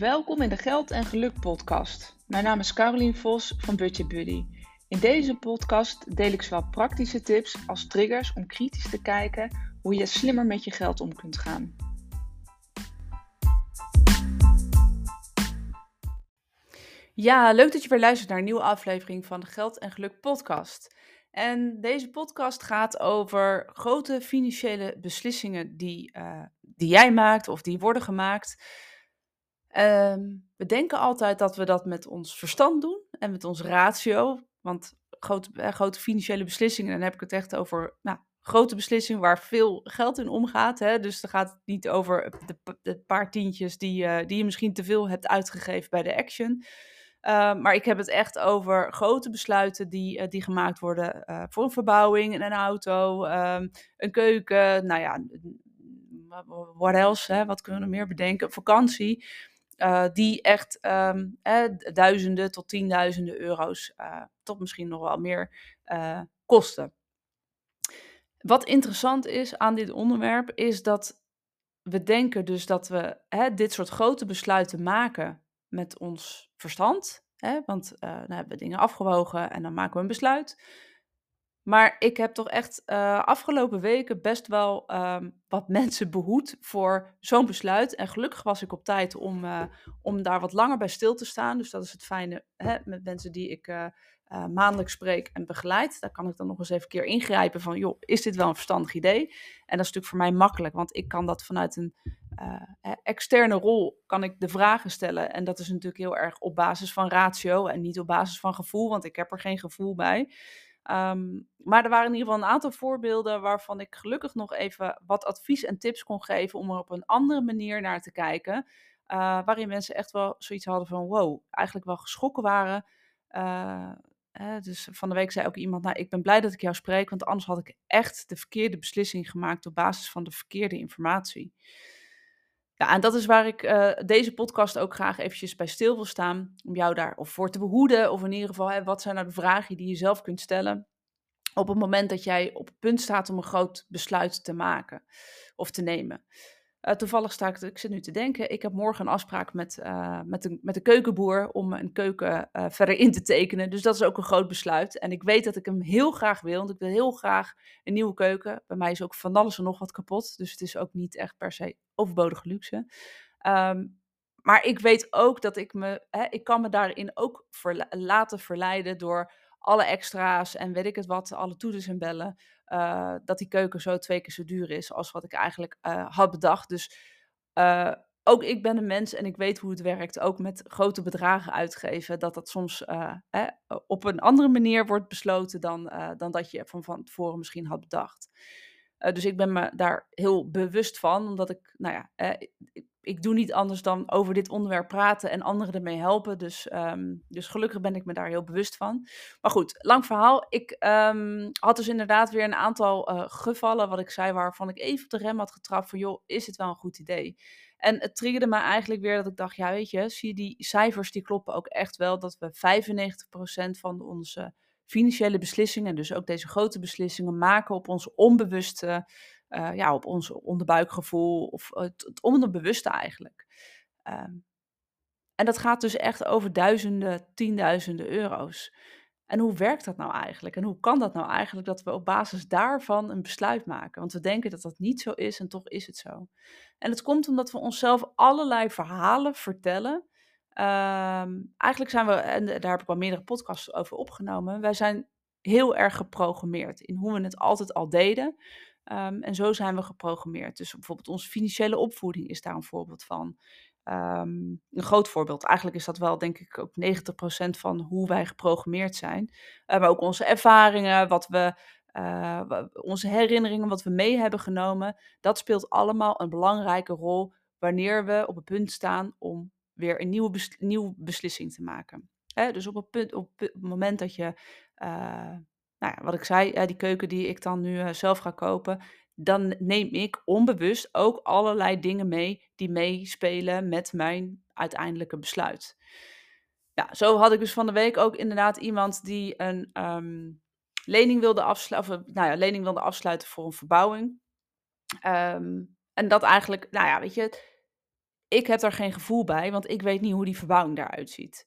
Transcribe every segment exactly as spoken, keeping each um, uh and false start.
Welkom in de Geld en Geluk podcast. Mijn naam is Caroline Vos van Budget Buddy. In deze podcast deel ik zowel praktische tips als triggers om kritisch te kijken hoe je slimmer met je geld om kunt gaan. Ja, leuk dat je weer luistert naar een nieuwe aflevering van de Geld en Geluk podcast. En deze podcast gaat over grote financiële beslissingen die, uh, die jij maakt of die worden gemaakt. Um, we denken altijd dat we dat met ons verstand doen en met ons ratio. Want grote, eh, grote financiële beslissingen, dan heb ik het echt over nou, grote beslissingen waar veel geld in omgaat. Hè? Dus dan gaat het niet over de, de paar tientjes die, uh, die je misschien te veel hebt uitgegeven bij de Action. Uh, maar ik heb het echt over grote besluiten die, uh, die gemaakt worden uh, voor een verbouwing, een auto, um, een keuken, nou ja, what else, hè? Wat kunnen we nog meer bedenken, vakantie, uh, die echt um, eh, duizenden tot tienduizenden euro's, uh, tot misschien nog wel meer uh, kosten. Wat interessant is aan dit onderwerp is dat we denken dus dat we hè, dit soort grote besluiten maken met ons verstand. Hè? Want uh, dan hebben we dingen afgewogen en dan maken we een besluit. Maar ik heb toch echt uh, afgelopen weken best wel um, wat mensen behoed voor zo'n besluit. En gelukkig was ik op tijd om, uh, om daar wat langer bij stil te staan. Dus dat is het fijne hè? Met mensen die ik uh, uh, maandelijks spreek en begeleid. Daar kan ik dan nog eens even een keer ingrijpen van, joh, is dit wel een verstandig idee? En dat is natuurlijk voor mij makkelijk, want ik kan dat vanuit een uh, externe rol, kan ik de vragen stellen. En dat is natuurlijk heel erg op basis van ratio en niet op basis van gevoel, want ik heb er geen gevoel bij. Um, maar er waren in ieder geval een aantal voorbeelden waarvan ik gelukkig nog even wat advies en tips kon geven om er op een andere manier naar te kijken. Uh, waarin mensen echt wel zoiets hadden van wow, eigenlijk wel geschrokken waren. Uh, eh, dus van de week zei ook iemand, nou ik ben blij dat ik jou spreek, want anders had ik echt de verkeerde beslissing gemaakt op basis van de verkeerde informatie. Ja, en dat is waar ik uh, deze podcast ook graag eventjes bij stil wil staan. Om jou daar of voor te behoeden. Of in ieder geval, hè, wat zijn nou de vragen die je zelf kunt stellen. Op het moment dat jij op het punt staat om een groot besluit te maken. Of te nemen. Uh, toevallig sta ik, ik zit nu te denken. Ik heb morgen een afspraak met, uh, met, een, met een keukenboer. Om een keuken uh, verder in te tekenen. Dus dat is ook een groot besluit. En ik weet dat ik hem heel graag wil. Want ik wil heel graag een nieuwe keuken. Bij mij is ook van alles en nog wat kapot. Dus het is ook niet echt per se overbodige luxe. Um, maar ik weet ook dat ik me... Hè, ik kan me daarin ook verla- laten verleiden door alle extra's en weet ik het wat, alle toetes en bellen. Uh, dat die keuken zo twee keer zo duur is als wat ik eigenlijk uh, had bedacht. Dus uh, ook ik ben een mens en ik weet hoe het werkt. Ook met grote bedragen uitgeven. Dat dat soms uh, hè, op een andere manier wordt besloten dan, uh, dan dat je van, van tevoren misschien had bedacht. Uh, dus ik ben me daar heel bewust van, omdat ik, nou ja, eh, ik, ik doe niet anders dan over dit onderwerp praten en anderen ermee helpen. Dus, um, dus gelukkig ben ik me daar heel bewust van. Maar goed, lang verhaal. Ik um, had dus inderdaad weer een aantal uh, gevallen, wat ik zei, waarvan ik even op de rem had getrapt van, joh, is het wel een goed idee? En het triggerde me eigenlijk weer dat ik dacht, ja, weet je, zie je die cijfers, die kloppen ook echt wel, dat we vijfennegentig procent van onze financiële beslissingen, dus ook deze grote beslissingen, maken op ons onbewuste, uh, ja, op ons onderbuikgevoel, of het, het onderbewuste eigenlijk. Um, en dat gaat dus echt over duizenden, tienduizenden euro's. En hoe werkt dat nou eigenlijk? En hoe kan dat nou eigenlijk dat we op basis daarvan een besluit maken? Want we denken dat dat niet zo is en toch is het zo. En het komt omdat we onszelf allerlei verhalen vertellen. Um, eigenlijk zijn we, en daar heb ik al meerdere podcasts over opgenomen, wij zijn heel erg geprogrammeerd in hoe we het altijd al deden. Um, en zo zijn we geprogrammeerd. Dus bijvoorbeeld onze financiële opvoeding is daar een voorbeeld van. Um, een groot voorbeeld. Eigenlijk is dat wel, denk ik, ook negentig procent van hoe wij geprogrammeerd zijn. Uh, maar ook onze ervaringen, wat we, uh, onze herinneringen, wat we mee hebben genomen. Dat speelt allemaal een belangrijke rol wanneer we op het punt staan om weer een nieuwe, bes- nieuwe beslissing te maken. He, dus op het, punt, op het moment dat je, uh, nou ja, wat ik zei, uh, die keuken die ik dan nu uh, zelf ga kopen, dan neem ik onbewust ook allerlei dingen mee die meespelen met mijn uiteindelijke besluit. Ja, zo had ik dus van de week ook inderdaad iemand die een um, lening, wilde afslu- of, nou ja, lening wilde afsluiten voor een verbouwing. Um, en dat eigenlijk, nou ja, weet je, Ik heb daar geen gevoel bij, want ik weet niet hoe die verbouwing daaruit ziet.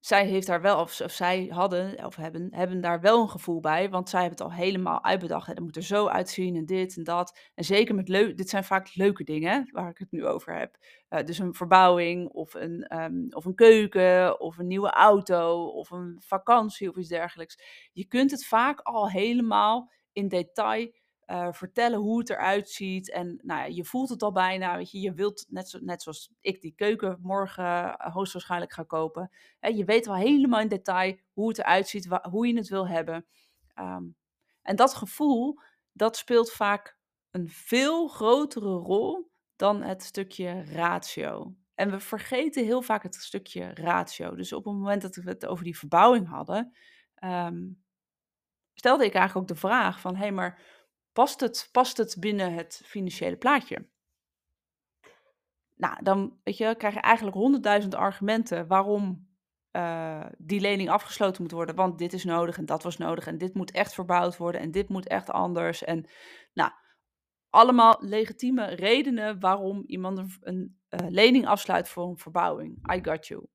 Zij heeft daar wel, of, of zij hadden, of hebben, hebben daar wel een gevoel bij, want zij hebben het al helemaal uitbedacht. Hè. Dat moet er zo uitzien en dit en dat. En zeker met leuk, dit zijn vaak leuke dingen waar ik het nu over heb. Uh, dus een verbouwing of een, um, of een keuken of een nieuwe auto of een vakantie of iets dergelijks. Je kunt het vaak al helemaal in detail Uh, vertellen hoe het eruit ziet. En nou ja, je voelt het al bijna. Weet je, je wilt, net, zo, net zoals ik die keuken morgen uh, hoogstwaarschijnlijk ga kopen. En je weet wel helemaal in detail hoe het eruit ziet. Wa- hoe je het wil hebben. Um, en dat gevoel, dat speelt vaak een veel grotere rol dan het stukje ratio. En we vergeten heel vaak het stukje ratio. Dus op het moment dat we het over die verbouwing hadden, Um, stelde ik eigenlijk ook de vraag van, hé, hey, maar Past het, past het binnen het financiële plaatje? Nou, dan weet je, krijg je eigenlijk honderdduizend argumenten waarom uh, die lening afgesloten moet worden. Want dit is nodig en dat was nodig en dit moet echt verbouwd worden en dit moet echt anders. En nou, allemaal legitieme redenen waarom iemand een, een uh, lening afsluit voor een verbouwing. I got you.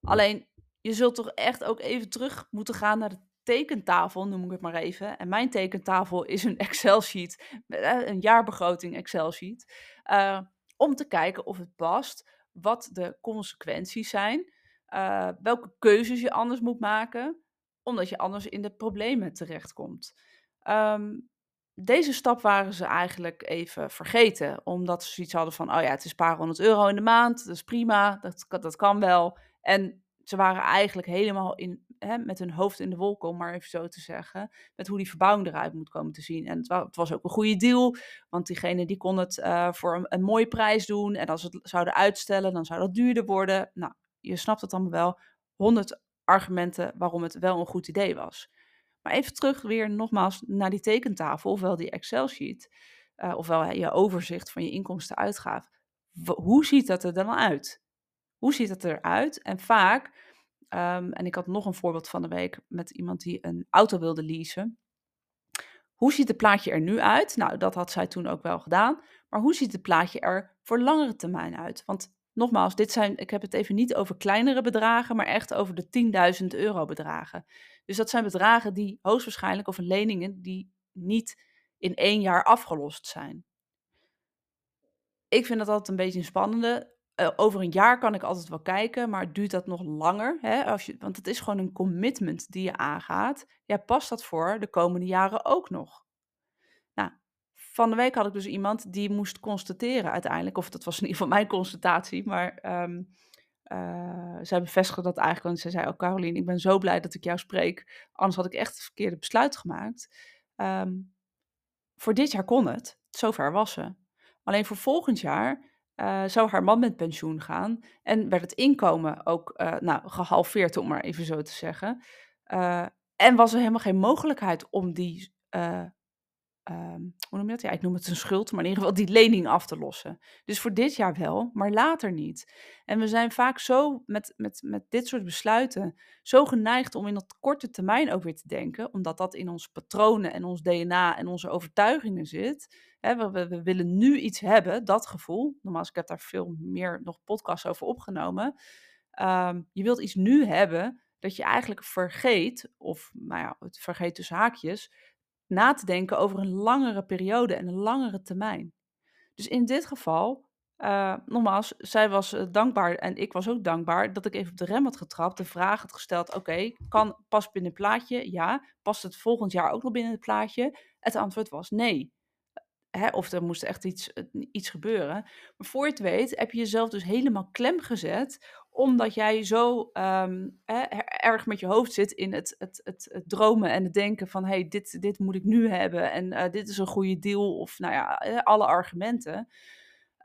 Alleen, je zult toch echt ook even terug moeten gaan naar de tekentafel, noem ik het maar even. En mijn tekentafel is een Excel-sheet, een jaarbegroting Excel-sheet, uh, om te kijken of het past, wat de consequenties zijn, uh, welke keuzes je anders moet maken, omdat je anders in de problemen terechtkomt. Um, deze stap waren ze eigenlijk even vergeten, omdat ze zoiets hadden van, oh ja, het is een paar honderd euro in de maand, dat is prima, dat, dat kan wel. En ze waren eigenlijk helemaal in, hè, met hun hoofd in de wolken, om maar even zo te zeggen, met hoe die verbouwing eruit moet komen te zien. En het, wa- het was ook een goede deal, want diegene die kon het uh, voor een, een mooie prijs doen. En als ze het zouden uitstellen, dan zou dat duurder worden. Nou, je snapt het allemaal wel. honderd argumenten waarom het wel een goed idee was. Maar even terug weer nogmaals naar die tekentafel, ofwel die Excel-sheet, uh, ofwel hè, je overzicht van je inkomsten-uitgaven. W- hoe ziet dat er dan uit? Hoe ziet het eruit? En vaak, um, en ik had nog een voorbeeld van de week met iemand die een auto wilde leasen. Hoe ziet het plaatje er nu uit? Nou, dat had zij toen ook wel gedaan. Maar hoe ziet het plaatje er voor langere termijn uit? Want nogmaals, dit zijn, ik heb het even niet over kleinere bedragen, maar echt over de tienduizend euro bedragen. Dus dat zijn bedragen die hoogstwaarschijnlijk, of leningen, die niet in één jaar afgelost zijn. Ik vind dat altijd een beetje een spannende. Over een jaar kan ik altijd wel kijken, maar duurt dat nog langer? Hè? Als je, want het is gewoon een commitment die je aangaat. Ja, past dat voor de komende jaren ook nog? Nou, van de week had ik dus iemand die moest constateren uiteindelijk, of dat was in ieder geval mijn constatatie, maar um, uh, zij bevestigde dat eigenlijk, want zij zei, oh Caroline, ik ben zo blij dat ik jou spreek, anders had ik echt het verkeerde besluit gemaakt. Um, voor dit jaar kon het, zover was ze. Alleen voor volgend jaar Uh, zou haar man met pensioen gaan en werd het inkomen ook uh, nou, gehalveerd, om maar even zo te zeggen. Uh, en was er helemaal geen mogelijkheid om die, uh, uh, hoe noem je dat? Ja, ik noem het een schuld, maar in ieder geval die lening af te lossen. Dus voor dit jaar wel, maar later niet. En we zijn vaak zo met, met, met dit soort besluiten zo geneigd om in dat korte termijn ook weer te denken, omdat dat in onze patronen en ons D N A en onze overtuigingen zit. He, we, we willen nu iets hebben, dat gevoel. Normaal, ik heb daar veel meer nog podcasts over opgenomen. Um, je wilt iets nu hebben dat je eigenlijk vergeet, of nou ja, het vergeet tussen haakjes, na te denken over een langere periode en een langere termijn. Dus in dit geval, uh, nogmaals, zij was dankbaar en ik was ook dankbaar dat ik even op de rem had getrapt, de vraag had gesteld, oké, okay, kan past binnen het plaatje? Ja. Past het volgend jaar ook nog binnen het plaatje? Het antwoord was nee. He, of er moest echt iets, iets gebeuren. Maar voor je het weet heb je jezelf dus helemaal klem gezet, omdat jij zo um, he, erg met je hoofd zit in het, het, het, het dromen en het denken van, hé, hey, dit, dit moet ik nu hebben en uh, dit is een goede deal, of nou ja, alle argumenten.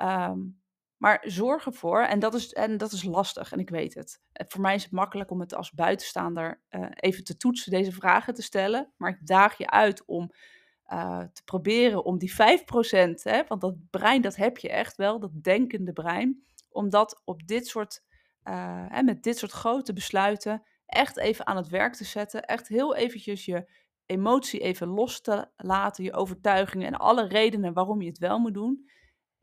Um, maar zorg ervoor, en dat, is, en dat is lastig en ik weet het. Voor mij is het makkelijk om het als buitenstaander uh, even te toetsen, deze vragen te stellen, maar ik daag je uit om Uh, te proberen om die vijf procent, hè, want dat brein, dat heb je echt wel, dat denkende brein, om dat op dit soort, uh, hè, met dit soort grote besluiten echt even aan het werk te zetten, echt heel eventjes je emotie even los te laten, je overtuigingen en alle redenen waarom je het wel moet doen.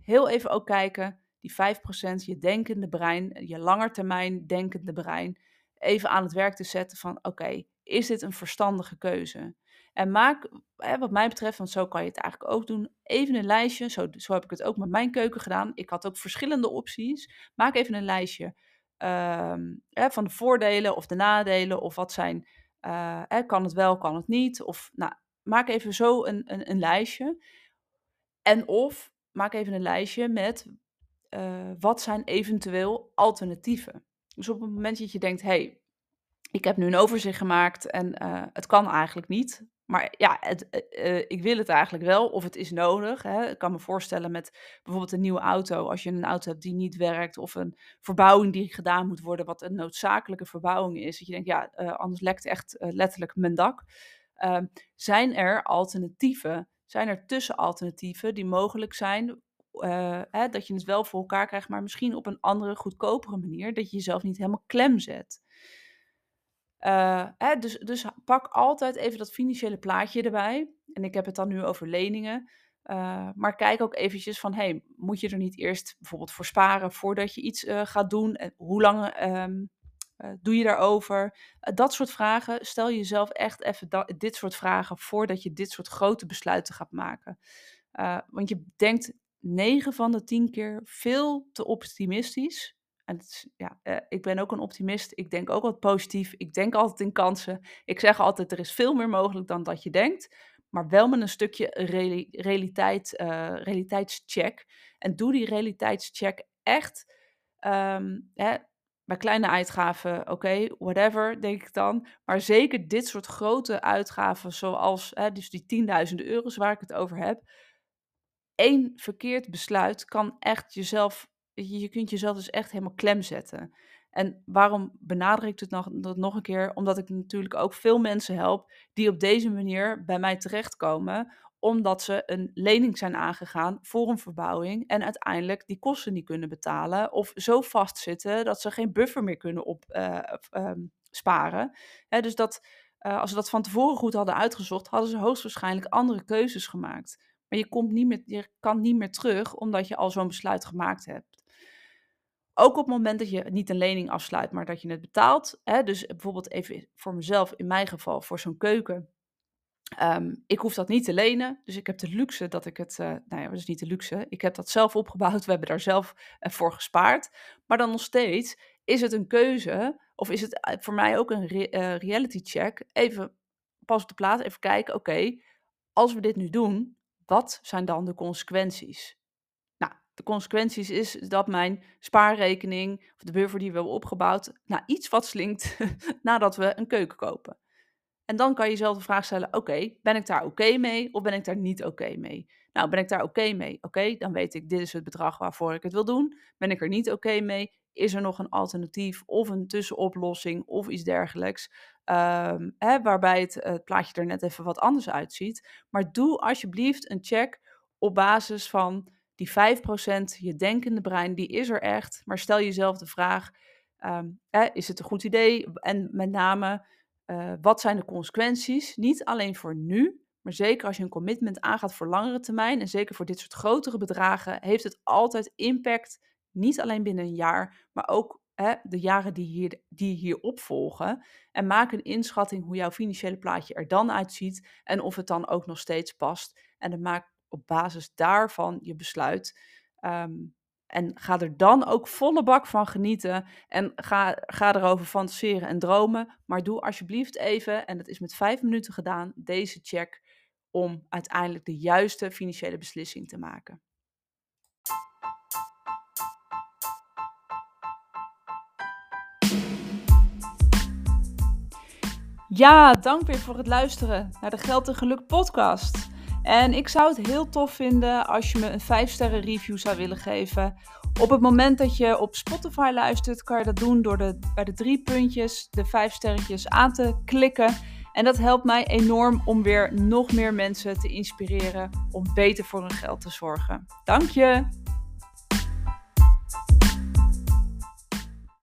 Heel even ook kijken, die vijf procent je denkende brein, je langetermijn denkende brein, even aan het werk te zetten van oké, okay, is dit een verstandige keuze? En maak, wat mij betreft, want zo kan je het eigenlijk ook doen, even een lijstje. Zo, zo heb ik het ook met mijn keuken gedaan. Ik had ook verschillende opties. Maak even een lijstje um, hè, van de voordelen of de nadelen of wat zijn, uh, hè, kan het wel, kan het niet. Of nou, maak even zo een, een, een lijstje. En of maak even een lijstje met uh, wat zijn eventueel alternatieven. Dus op het moment dat je denkt, hé, hey, ik heb nu een overzicht gemaakt en uh, het kan eigenlijk niet. Maar ja, het, uh, ik wil het eigenlijk wel of het is nodig. Hè. Ik kan me voorstellen met bijvoorbeeld een nieuwe auto. Als je een auto hebt die niet werkt of een verbouwing die gedaan moet worden. Wat een noodzakelijke verbouwing is. Dat je denkt, ja, uh, anders lekt echt uh, letterlijk mijn dak. Uh, zijn er alternatieven? Zijn er tussenalternatieven die mogelijk zijn? Uh, hè, dat je het wel voor elkaar krijgt, maar misschien op een andere, goedkopere manier. Dat je jezelf niet helemaal klem zet. Uh, hè, dus, dus pak altijd even dat financiële plaatje erbij. En ik heb het dan nu over leningen. Uh, maar kijk ook eventjes van, hey, moet je er niet eerst bijvoorbeeld voor sparen voordat je iets uh, gaat doen? En hoe lang um, uh, doe je daarover? Uh, dat soort vragen. Stel jezelf echt even da- dit soort vragen voordat je dit soort grote besluiten gaat maken. Uh, want je denkt negen van de tien keer veel te optimistisch. En het is, ja, uh, ik ben ook een optimist. Ik denk ook wat positief. Ik denk altijd in kansen. Ik zeg altijd, er is veel meer mogelijk dan dat je denkt. Maar wel met een stukje reali- realiteit, uh, realiteitscheck. En doe die realiteitscheck echt. Um, hè, bij kleine uitgaven, oké, okay, whatever, denk ik dan. Maar zeker dit soort grote uitgaven, zoals hè, dus die tienduizenden euro's waar ik het over heb. Eén verkeerd besluit kan echt jezelf... Je kunt jezelf dus echt helemaal klem zetten. En waarom benadruk ik het nog, dat nog een keer? Omdat ik natuurlijk ook veel mensen help die op deze manier bij mij terechtkomen. Omdat ze een lening zijn aangegaan voor een verbouwing. En uiteindelijk die kosten niet kunnen betalen. Of zo vastzitten dat ze geen buffer meer kunnen op, uh, um, sparen. Hè, dus dat, uh, als ze dat van tevoren goed hadden uitgezocht, hadden ze hoogstwaarschijnlijk andere keuzes gemaakt. Maar je, komt niet meer, je kan niet meer terug omdat je al zo'n besluit gemaakt hebt. Ook op het moment dat je niet een lening afsluit, maar dat je het betaalt. Hè, dus bijvoorbeeld even voor mezelf, in mijn geval, voor zo'n keuken. Um, ik hoef dat niet te lenen, dus ik heb de luxe dat ik het... Uh, nou ja, dat is niet de luxe. Ik heb dat zelf opgebouwd, we hebben daar zelf uh, voor gespaard. Maar dan nog steeds is het een keuze, of is het voor mij ook een re- uh, reality check. Even pas op de plaats, even kijken, oké, okay, als we dit nu doen, wat zijn dan de consequenties? De consequenties is dat mijn spaarrekening of de buffer die we hebben opgebouwd, nou, iets wat slinkt nadat we een keuken kopen. En dan kan je jezelf de vraag stellen, oké, okay, ben ik daar oké okay mee of ben ik daar niet oké okay mee? Nou, ben ik daar oké okay mee? Oké, okay, dan weet ik, dit is het bedrag waarvoor ik het wil doen. Ben ik er niet oké okay mee? Is er nog een alternatief of een tussenoplossing of iets dergelijks? Um, hè, waarbij het, het plaatje er net even wat anders uitziet. Maar doe alsjeblieft een check op basis van... Die vijf procent, je denkende brein, die is er echt. Maar stel jezelf de vraag, um, hè, is het een goed idee? En met name, uh, wat zijn de consequenties? Niet alleen voor nu, maar zeker als je een commitment aangaat voor langere termijn. En zeker voor dit soort grotere bedragen heeft het altijd impact. Niet alleen binnen een jaar, maar ook hè, de jaren die hier, die hierop volgen. En maak een inschatting hoe jouw financiële plaatje er dan uitziet. En of het dan ook nog steeds past. En dat maakt op basis daarvan je besluit. Um, en ga er dan ook volle bak van genieten. En ga, ga erover fantaseren en dromen. Maar doe alsjeblieft even, en dat is met vijf minuten gedaan, deze check om uiteindelijk de juiste financiële beslissing te maken. Ja, dank weer voor het luisteren naar de Geld en Geluk podcast. En ik zou het heel tof vinden als je me een vijf sterren review zou willen geven. Op het moment dat je op Spotify luistert, kan je dat doen door de, bij de drie puntjes de vijf sterretjes aan te klikken. En dat helpt mij enorm om weer nog meer mensen te inspireren om beter voor hun geld te zorgen. Dank je!